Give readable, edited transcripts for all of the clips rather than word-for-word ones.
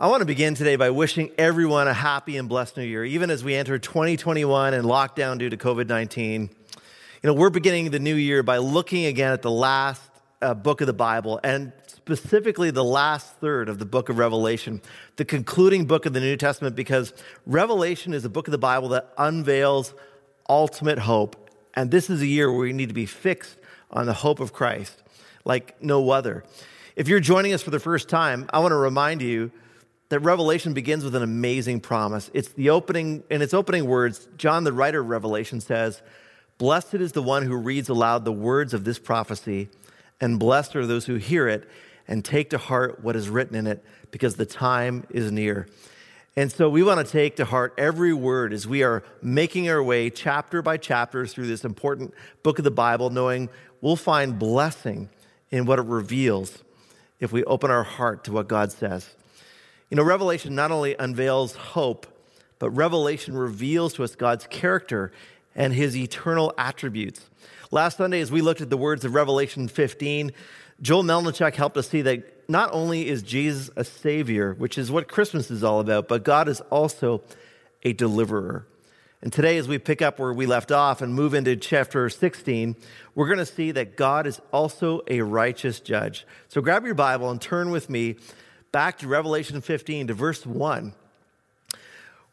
I want to begin today by wishing everyone a happy and blessed new year, even as we enter 2021 and lockdown due to COVID-19. We're beginning the new year by looking again at the last book of the Bible, and specifically the last third of the book of Revelation, the concluding book of the New Testament, because Revelation is a book of the Bible that unveils ultimate hope. And this is a year where we need to be fixed on the hope of Christ like no other. If you're joining us for the first time, I want to remind you that Revelation begins with an amazing promise. In its opening words, John, the writer of Revelation, says, "Blessed is the one who reads aloud the words of this prophecy, and blessed are those who hear it and take to heart what is written in it, because the time is near." And so we want to take to heart every word as we are making our way chapter by chapter through this important book of the Bible, knowing we'll find blessing in what it reveals if we open our heart to what God says. Revelation not only unveils hope, but Revelation reveals to us God's character and his eternal attributes. Last Sunday, as we looked at the words of Revelation 15, Joel Melnichek helped us see that not only is Jesus a savior, which is what Christmas is all about, but God is also a deliverer. And today, as we pick up where we left off and move into chapter 16, we're going to see that God is also a righteous judge. So grab your Bible and turn with me back to Revelation 15 to verse 1,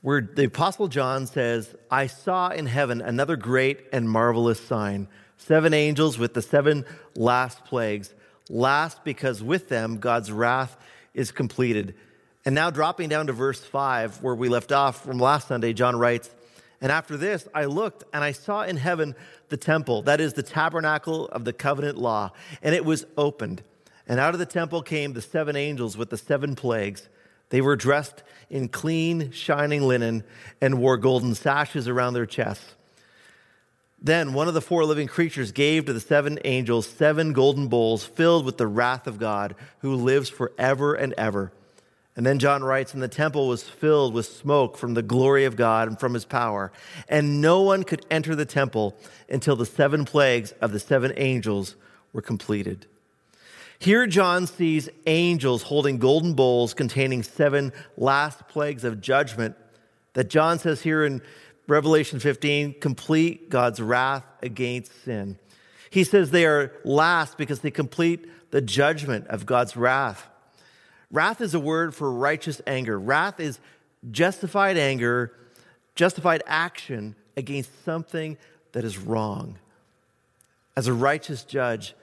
where the Apostle John says, "I saw in heaven another great and marvelous sign, seven angels with the seven last plagues, last because with them God's wrath is completed." And now dropping down to verse 5, where we left off from last Sunday, John writes, "And after this, I looked, and I saw in heaven the temple, that is the tabernacle of the covenant law, and it was opened. And out of the temple came the seven angels with the seven plagues. They were dressed in clean, shining linen and wore golden sashes around their chests. Then one of the four living creatures gave to the seven angels seven golden bowls filled with the wrath of God, who lives forever and ever." And then John writes, "And the temple was filled with smoke from the glory of God and from his power. And no one could enter the temple until the seven plagues of the seven angels were completed." Here John sees angels holding golden bowls containing seven last plagues of judgment that John says here in Revelation 15 complete God's wrath against sin. He says they are last because they complete the judgment of God's wrath. Wrath is a word for righteous anger. Wrath is justified anger, justified action against something that is wrong. As a righteous judge,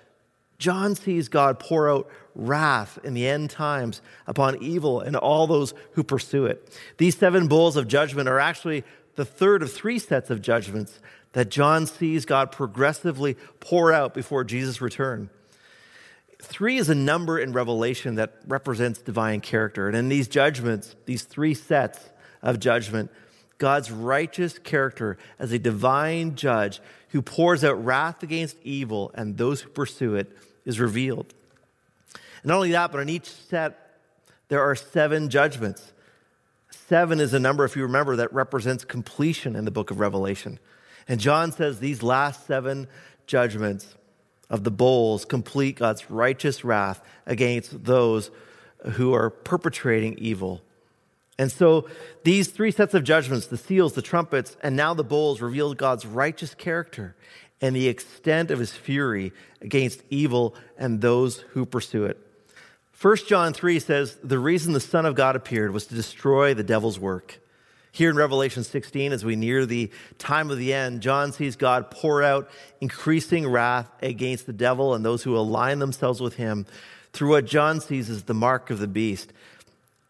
John sees God pour out wrath in the end times upon evil and all those who pursue it. These seven bowls of judgment are actually the third of three sets of judgments that John sees God progressively pour out before Jesus' return. 3 is a number in Revelation that represents divine character. And in these judgments, these three sets of judgment, God's righteous character as a divine judge who pours out wrath against evil and those who pursue it is revealed. And not only that, but in each set, there are seven judgments. 7 is a number, if you remember, that represents completion in the book of Revelation. And John says these last seven judgments of the bowls complete God's righteous wrath against those who are perpetrating evil. And so these three sets of judgments, the seals, the trumpets, and now the bowls, reveal God's righteous character and the extent of his fury against evil and those who pursue it. 1 John 3 says, "The reason the Son of God appeared was to destroy the devil's work." Here in Revelation 16, as we near the time of the end, John sees God pour out increasing wrath against the devil and those who align themselves with him through what John sees as the mark of the beast.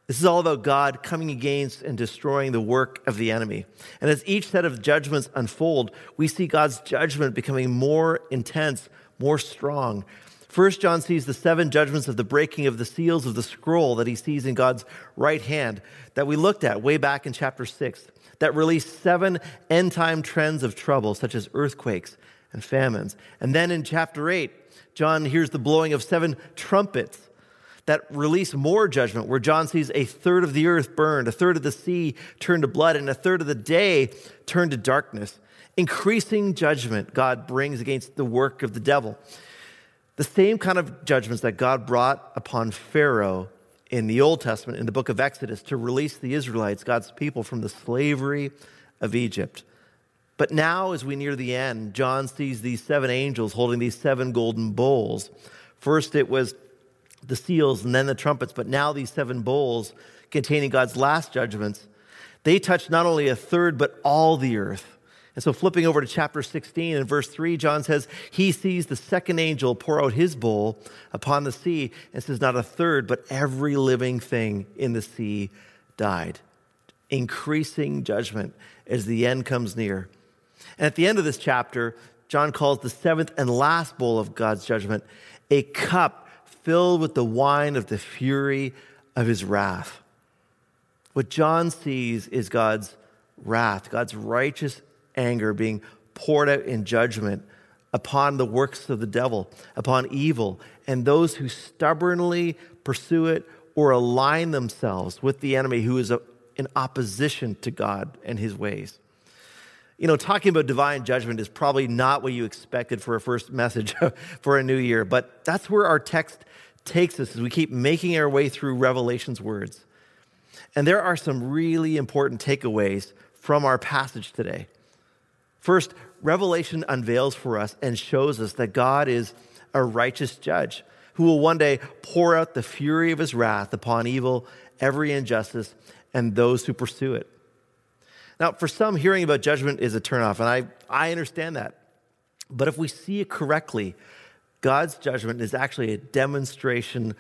This is all about God coming against and destroying the work of the enemy. And as each set of judgments unfold, we see God's judgment becoming more intense, more strong. 1 John sees the seven judgments of the breaking of the seals of the scroll that he sees in God's right hand that we looked at way back in chapter 6 that released seven end-time trends of trouble, such as earthquakes and famines. And then in chapter 8, John hears the blowing of seven trumpets that release more judgment, where John sees a third of the earth burned, a third of the sea turned to blood, and a third of the day turned to darkness. Increasing judgment God brings against the work of the devil. The same kind of judgments that God brought upon Pharaoh in the Old Testament, in the book of Exodus, to release the Israelites, God's people, from the slavery of Egypt. But now, as we near the end, John sees these seven angels holding these seven golden bowls. First it was the seals and then the trumpets, but now these seven bowls containing God's last judgments, they touch not only a third, but all the earth. And so flipping over to chapter 16 and verse 3, John says, he sees the second angel pour out his bowl upon the sea, and says not a third, but every living thing in the sea died. Increasing judgment as the end comes near. And at the end of this chapter, John calls the seventh and last bowl of God's judgment a cup filled with the wine of the fury of his wrath. What John sees is God's wrath, God's righteous anger being poured out in judgment upon the works of the devil, upon evil, and those who stubbornly pursue it or align themselves with the enemy who is in opposition to God and his ways. You know, talking about divine judgment is probably not what you expected for a first message for a new year, but that's where our text takes us as we keep making our way through Revelation's words. And there are some really important takeaways from our passage today. First, Revelation unveils for us and shows us that God is a righteous judge who will one day pour out the fury of his wrath upon evil, every injustice, and those who pursue it. Now, for some, hearing about judgment is a turnoff, and I understand that. But if we see it correctly, God's judgment is actually a demonstration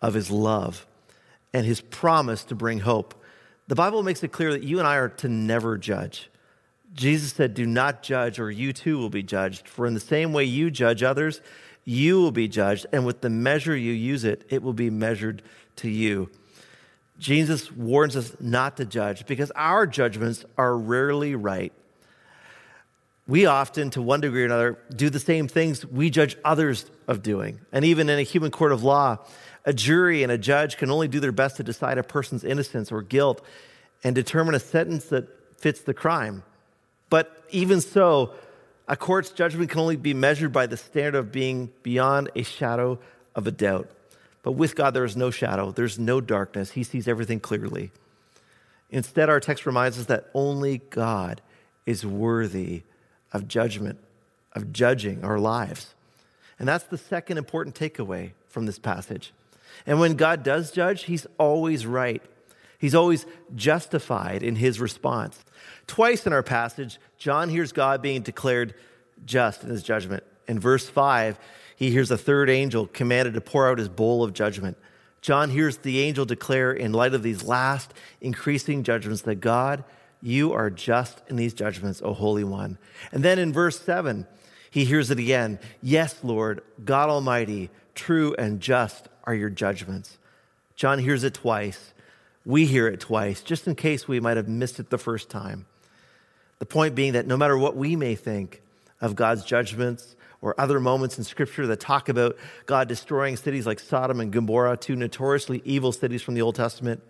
of his love and his promise to bring hope. The Bible makes it clear that you and I are to never judge. Jesus said, do not judge, or you too will be judged. For in the same way you judge others, you will be judged. And with the measure you use it, it will be measured to you. Jesus warns us not to judge because our judgments are rarely right. We often, to one degree or another, do the same things we judge others of doing. And even in a human court of law, a jury and a judge can only do their best to decide a person's innocence or guilt and determine a sentence that fits the crime. But even so, a court's judgment can only be measured by the standard of being beyond a shadow of a doubt. But with God, there is no shadow. There's no darkness. He sees everything clearly. Instead, our text reminds us that only God is worthy of judgment, of judging our lives. And that's the second important takeaway from this passage. And when God does judge, he's always right. He's always justified in his response. Twice in our passage, John hears God being declared just in his judgment. In verse 5, he hears a third angel commanded to pour out his bowl of judgment. John hears the angel declare, in light of these last increasing judgments, that God, you are just in these judgments, O Holy One. And then in verse 7, he hears it again. Yes, Lord, God Almighty, true and just are your judgments. John hears it twice. We hear it twice, just in case we might have missed it the first time. The point being that no matter what we may think of God's judgments or other moments in Scripture that talk about God destroying cities like Sodom and Gomorrah, two notoriously evil cities from the Old Testament,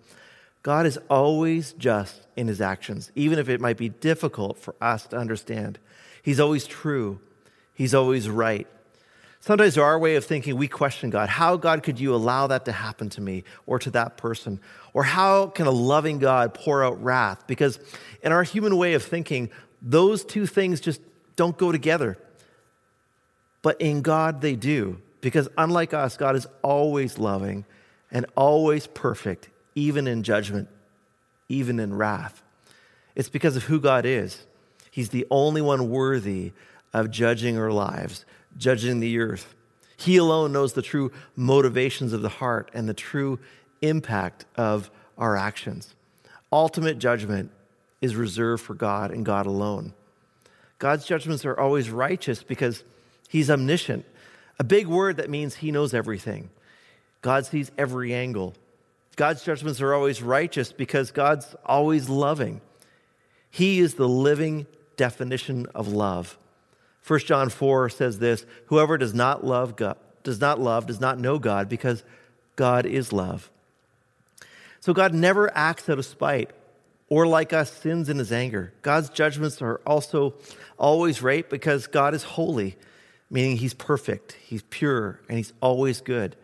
God is always just in his actions, even if it might be difficult for us to understand. He's always true. He's always right. Sometimes our way of thinking, we question God. How, God, could you allow that to happen to me or to that person? Or how can a loving God pour out wrath? Because in our human way of thinking, those two things just don't go together. But in God, they do. Because unlike us, God is always loving and always perfect, even in judgment, even in wrath. It's because of who God is. He's the only one worthy of judging our lives, judging the earth. He alone knows the true motivations of the heart and the true impact of our actions. Ultimate judgment is reserved for God and God alone. God's judgments are always righteous because he's omniscient, a big word that means he knows everything. God sees every angle. God's judgments are always righteous because God's always loving. He is the living definition of love. 1 John 4 says this, whoever does not love God, does not know God, because God is love. So God never acts out of spite or, like us, sins in his anger. God's judgments are also always right because God is holy, meaning he's perfect, he's pure, and he's always good.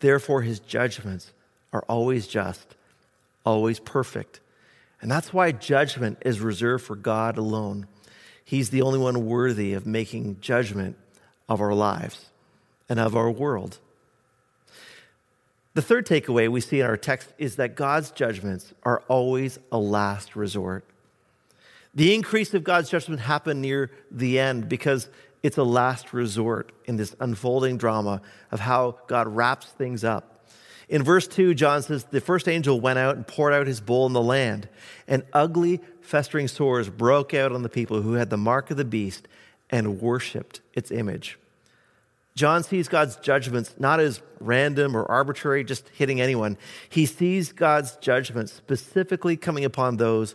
Therefore, his judgments are always just, always perfect. And that's why judgment is reserved for God alone. He's the only one worthy of making judgment of our lives and of our world. The third takeaway we see in our text is that God's judgments are always a last resort. The increase of God's judgment happened near the end because it's a last resort in this unfolding drama of how God wraps things up. In verse 2, John says, the first angel went out and poured out his bowl in the land, and ugly, festering sores broke out on the people who had the mark of the beast and worshipped its image. John sees God's judgments not as random or arbitrary, just hitting anyone. He sees God's judgments specifically coming upon those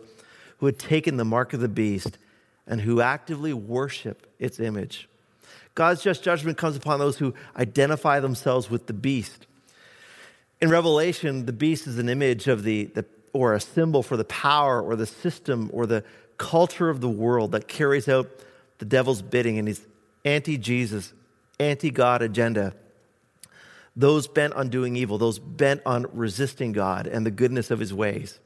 who had taken the mark of the beast and who actively worship its image. God's just judgment comes upon those who identify themselves with the beast. In Revelation, the beast is an image of the or a symbol for the power or the system or the culture of the world that carries out the devil's bidding and his anti-Jesus, anti-God agenda. Those bent on doing evil, those bent on resisting God and the goodness of his ways.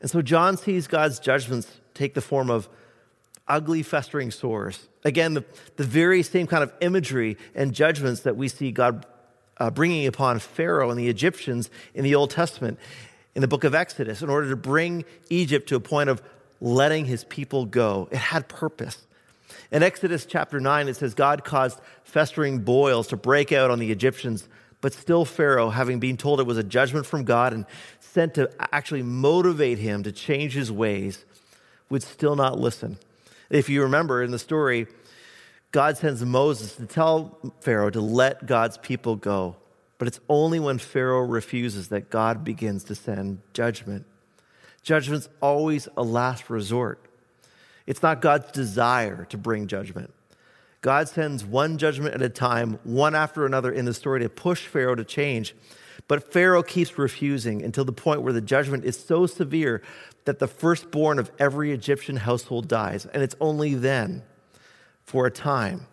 And so John sees God's judgments take the form of ugly, festering sores. Again, the very same kind of imagery and judgments that we see God bringing upon Pharaoh and the Egyptians in the Old Testament, in the book of Exodus, in order to bring Egypt to a point of letting his people go. It had purpose. In Exodus chapter 9, it says God caused festering boils to break out on the Egyptians, but still Pharaoh, having been told it was a judgment from God and sent to actually motivate him to change his ways, would still not listen. If you remember in the story, God sends Moses to tell Pharaoh to let God's people go. But it's only when Pharaoh refuses that God begins to send judgment. Judgment's always a last resort. It's not God's desire to bring judgment. God sends one judgment at a time, one after another in the story to push Pharaoh to change. But Pharaoh keeps refusing until the point where the judgment is so severe that the firstborn of every Egyptian household dies. And it's only then, for a time,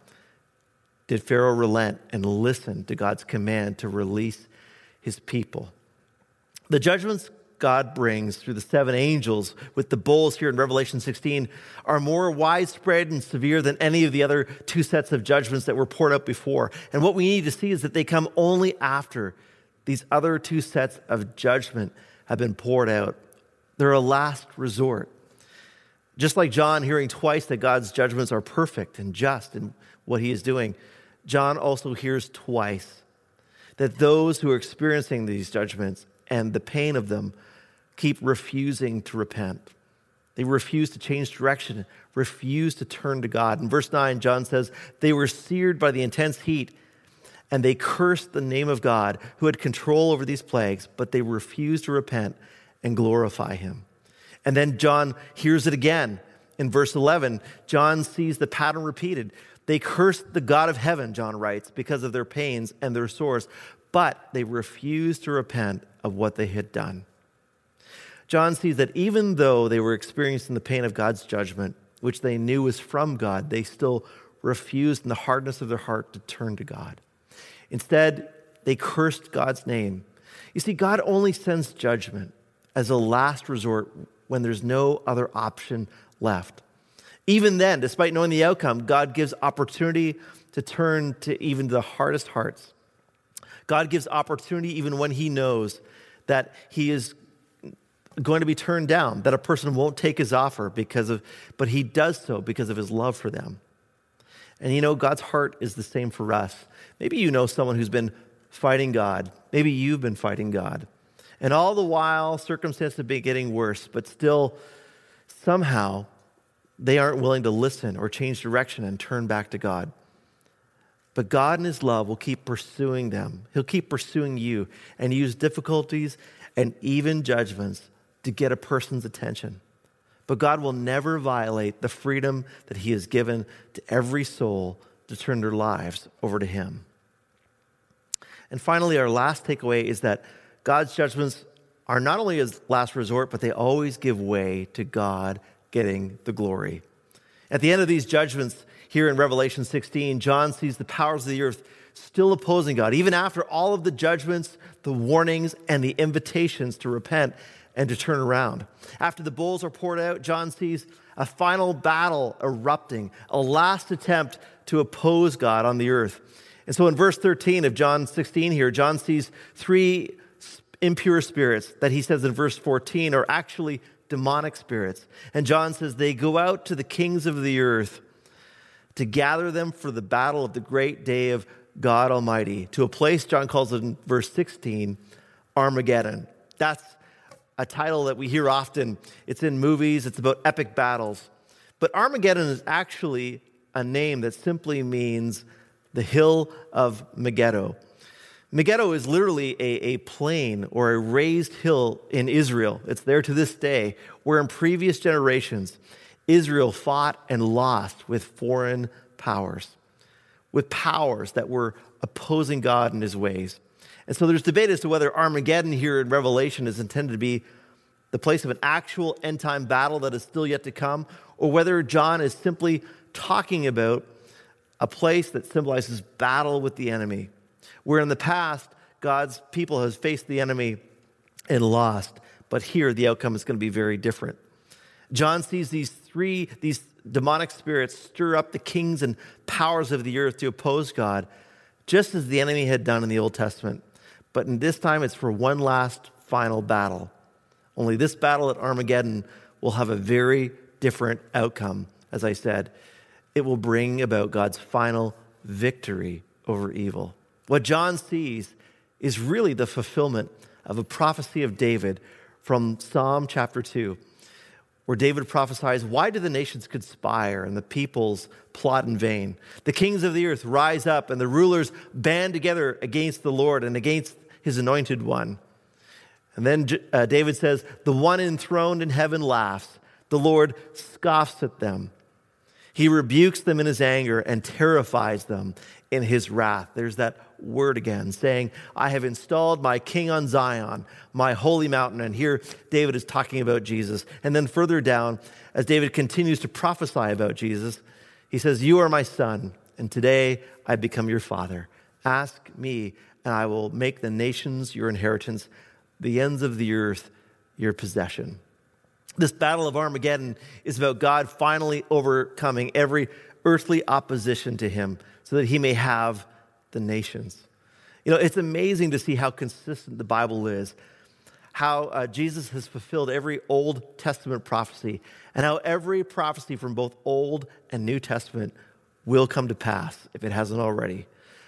did Pharaoh relent and listen to God's command to release his people. The judgments God brings through the seven angels with the bowls here in Revelation 16 are more widespread and severe than any of the other two sets of judgments that were poured out before. And what we need to see is that they come only after these other two sets of judgment have been poured out. They're a last resort. Just like John hearing twice that God's judgments are perfect and just in what he is doing, John also hears twice that those who are experiencing these judgments and the pain of them keep refusing to repent. They refuse to change direction, refuse to turn to God. In verse 9, John says, they were seared by the intense heat and they cursed the name of God who had control over these plagues, but they refused to repent and glorify him. And then John hears it again. In verse 11, John sees the pattern repeated. They cursed the God of heaven, John writes, because of their pains and their sores, but they refused to repent of what they had done. John sees that even though they were experiencing the pain of God's judgment, which they knew was from God, they still refused in the hardness of their heart to turn to God. Instead, they cursed God's name. You see, God only sends judgment as a last resort when there's no other option left. Even then, despite knowing the outcome, God gives opportunity to turn to even the hardest hearts. God gives opportunity even when he knows that he is going to be turned down, that a person won't take his offer but he does so because of his love for them. And you know, God's heart is the same for us. Maybe you know someone who's been fighting God. Maybe you've been fighting God. And all the while, circumstances have been getting worse, but still, somehow, they aren't willing to listen or change direction and turn back to God. But God in his love will keep pursuing them. He'll keep pursuing you and use difficulties and even judgments to get a person's attention. But God will never violate the freedom that he has given to every soul to turn their lives over to him. And finally, our last takeaway is that God's judgments are not only his last resort, but they always give way to God getting the glory. At the end of these judgments here in Revelation 16, John sees the powers of the earth still opposing God, even after all of the judgments, the warnings, and the invitations to repent and to turn around. After the bowls are poured out, John sees a final battle erupting, a last attempt to oppose God on the earth. And so in verse 13 of John 16 here, John sees three impure spirits that he says in verse 14 are actually demonic spirits. And John says they go out to the kings of the earth to gather them for the battle of the great day of God Almighty, to a place John calls it in verse 16, Armageddon. That's a title that we hear often. It's in movies. It's about epic battles. But Armageddon is actually a name that simply means the hill of Megiddo. Megiddo is literally a plain or a raised hill in Israel. It's there to this day, where in previous generations, Israel fought and lost with foreign powers, with powers that were opposing God and his ways. And so there's debate as to whether Armageddon here in Revelation is intended to be the place of an actual end-time battle that is still yet to come, or whether John is simply talking about a place that symbolizes battle with the enemy, where in the past, God's people has faced the enemy and lost, but here the outcome is going to be very different. John sees these demonic spirits stir up the kings and powers of the earth to oppose God, just as the enemy had done in the Old Testament. But in this time, it's for one last final battle. Only this battle at Armageddon will have a very different outcome, as I said. It will bring about God's final victory over evil. What John sees is really the fulfillment of a prophecy of David from Psalm chapter 2, where David prophesies, "Why do the nations conspire and the peoples plot in vain? The kings of the earth rise up and the rulers band together against the Lord and against his anointed one." And then David says, "The one enthroned in heaven laughs. The Lord scoffs at them. He rebukes them in his anger and terrifies them in his wrath." There's that word again, saying, "I have installed my king on Zion, my holy mountain." And here David is talking about Jesus. And then further down, as David continues to prophesy about Jesus, he says, "You are my son, and today I become your father. Ask me, and I will make the nations your inheritance, the ends of the earth your possession." This battle of Armageddon is about God finally overcoming every earthly opposition to him so that he may have the nations. You know, it's amazing to see how consistent the Bible is, how Jesus has fulfilled every Old Testament prophecy, and how every prophecy from both Old and New Testament will come to pass if it hasn't already.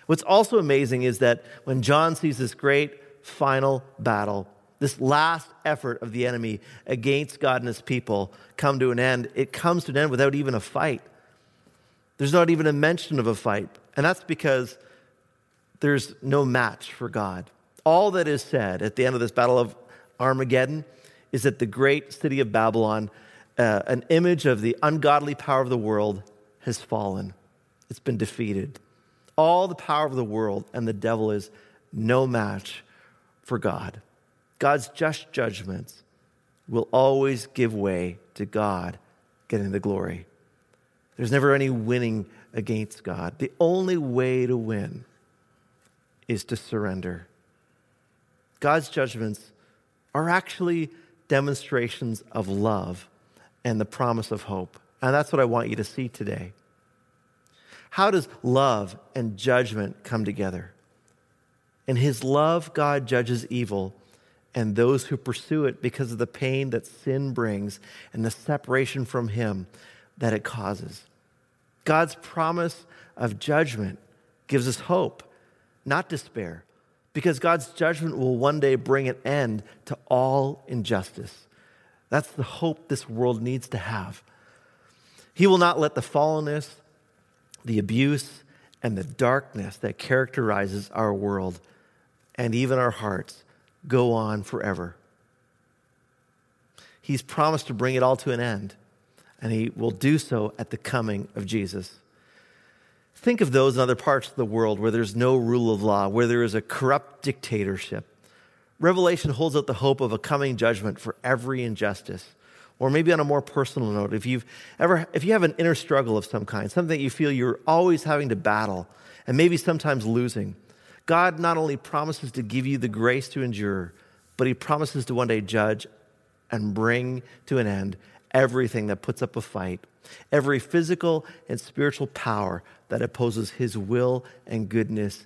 What's also amazing is that when John sees this great final battle, this last effort of the enemy against God and his people come to an end. It comes to an end without even a fight. There's not even a mention of a fight. And that's because there's no match for God. All that is said at the end of this battle of Armageddon is that the great city of Babylon, an image of the ungodly power of the world, has fallen. It's been defeated. All the power of the world and the devil is no match for God. God's just judgments will always give way to God getting the glory. There's never any winning against God. The only way to win is to surrender. God's judgments are actually demonstrations of love and the promise of hope. And that's what I want you to see today. How does love and judgment come together? In his love, God judges evil and those who pursue it because of the pain that sin brings and the separation from him that it causes. God's promise of judgment gives us hope, not despair, because God's judgment will one day bring an end to all injustice. That's the hope this world needs to have. He will not let the fallenness, the abuse, and the darkness that characterizes our world and even our hearts go on forever. He's promised to bring it all to an end, and he will do so at the coming of Jesus. Think of those in other parts of the world where there's no rule of law, where there is a corrupt dictatorship. Revelation holds out the hope of a coming judgment for every injustice. Or maybe on a more personal note, if you have an inner struggle of some kind, something that you feel you're always having to battle, and maybe sometimes losing. God not only promises to give you the grace to endure, but he promises to one day judge and bring to an end everything that puts up a fight, every physical and spiritual power that opposes his will and goodness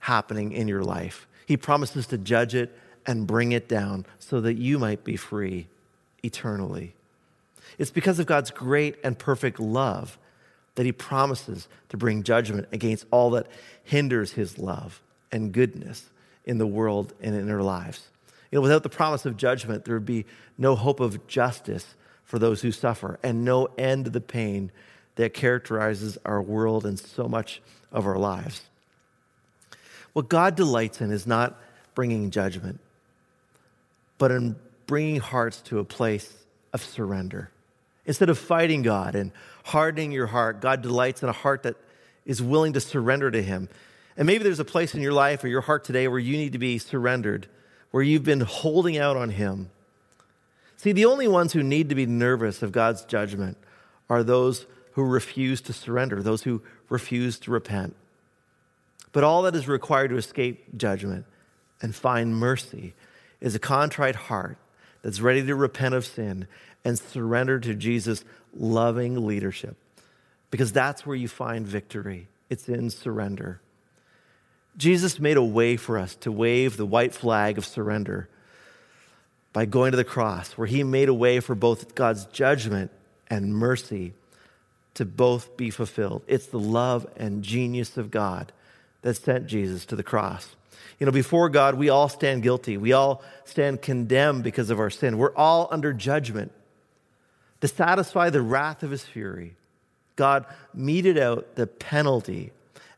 happening in your life. He promises to judge it and bring it down so that you might be free eternally. It's because of God's great and perfect love that he promises to bring judgment against all that hinders his love and goodness in the world and in our lives. Without the promise of judgment, there would be no hope of justice for those who suffer and no end to the pain that characterizes our world and so much of our lives. What God delights in is not bringing judgment, but in bringing hearts to a place of surrender. Instead of fighting God and hardening your heart, God delights in a heart that is willing to surrender to him. And maybe there's a place in your life or your heart today where you need to be surrendered, where you've been holding out on him. See, the only ones who need to be nervous of God's judgment are those who refuse to surrender, those who refuse to repent. But all that is required to escape judgment and find mercy is a contrite heart that's ready to repent of sin and surrender to Jesus' loving leadership, because that's where you find victory. It's in surrender. Jesus made a way for us to wave the white flag of surrender by going to the cross, where he made a way for both God's judgment and mercy to both be fulfilled. It's the love and genius of God that sent Jesus to the cross. Before God, we all stand guilty. We all stand condemned because of our sin. We're all under judgment. To satisfy the wrath of his fury, God meted out the penalty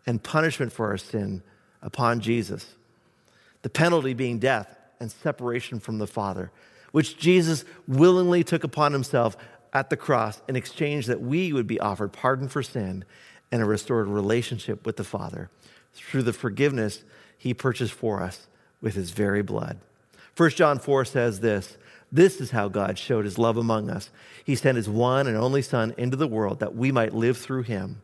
and punishment for our sin upon Jesus. The penalty being death and separation from the Father, which Jesus willingly took upon himself at the cross in exchange that we would be offered pardon for sin and a restored relationship with the Father through the forgiveness he purchased for us with his very blood. 1 John 4 says this, "This is how God showed his love among us. He sent his one and only Son into the world that we might live through him.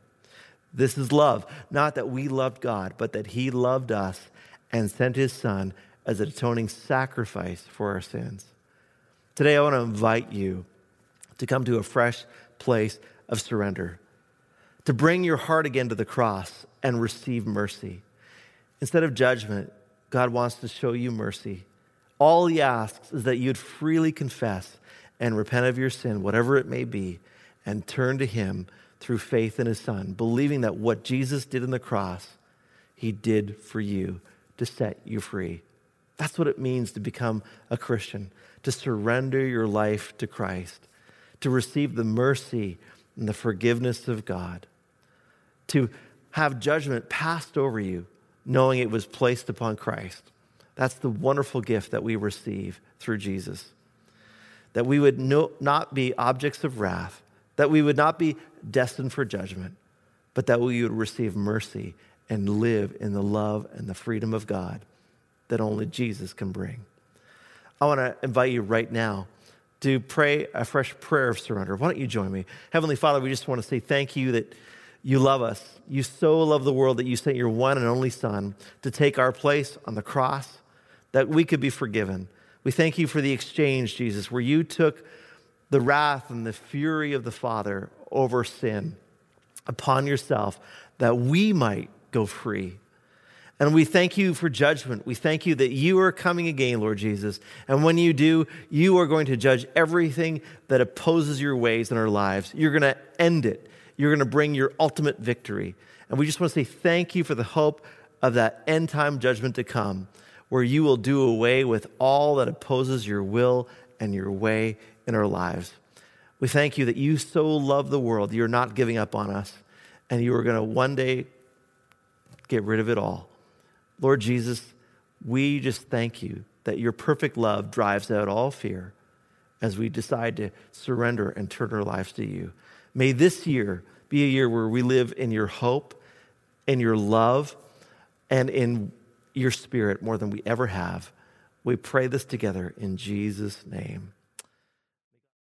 This is love, not that we loved God, but that he loved us and sent his Son as an atoning sacrifice for our sins." Today, I want to invite you to come to a fresh place of surrender, to bring your heart again to the cross and receive mercy. Instead of judgment, God wants to show you mercy. All he asks is that you'd freely confess and repent of your sin, whatever it may be, and turn to him through faith in his Son, believing that what Jesus did on the cross, he did for you to set you free. That's what it means to become a Christian, to surrender your life to Christ, to receive the mercy and the forgiveness of God, to have judgment passed over you, knowing it was placed upon Christ. That's the wonderful gift that we receive through Jesus. That we would not be objects of wrath, that we would not be destined for judgment, but that we would receive mercy and live in the love and the freedom of God that only Jesus can bring. I want to invite you right now to pray a fresh prayer of surrender. Why don't you join me? Heavenly Father, we just want to say thank you that you love us. You so love the world that you sent your one and only Son to take our place on the cross, that we could be forgiven. We thank you for the exchange, Jesus, where you took the wrath and the fury of the Father over sin upon yourself, that we might go free. And we thank you for judgment. We thank you that you are coming again, Lord Jesus. And when you do, you are going to judge everything that opposes your ways in our lives. You're going to end it. You're going to bring your ultimate victory. And we just want to say thank you for the hope of that end time judgment to come, where you will do away with all that opposes your will and your way in our lives. We thank you that you so love the world. You're not giving up on us, and you are going to one day get rid of it all. Lord Jesus, we just thank you that your perfect love drives out all fear as we decide to surrender and turn our lives to you. May this year be a year where we live in your hope, in your love, and in your Spirit more than we ever have. We pray this together in Jesus' name.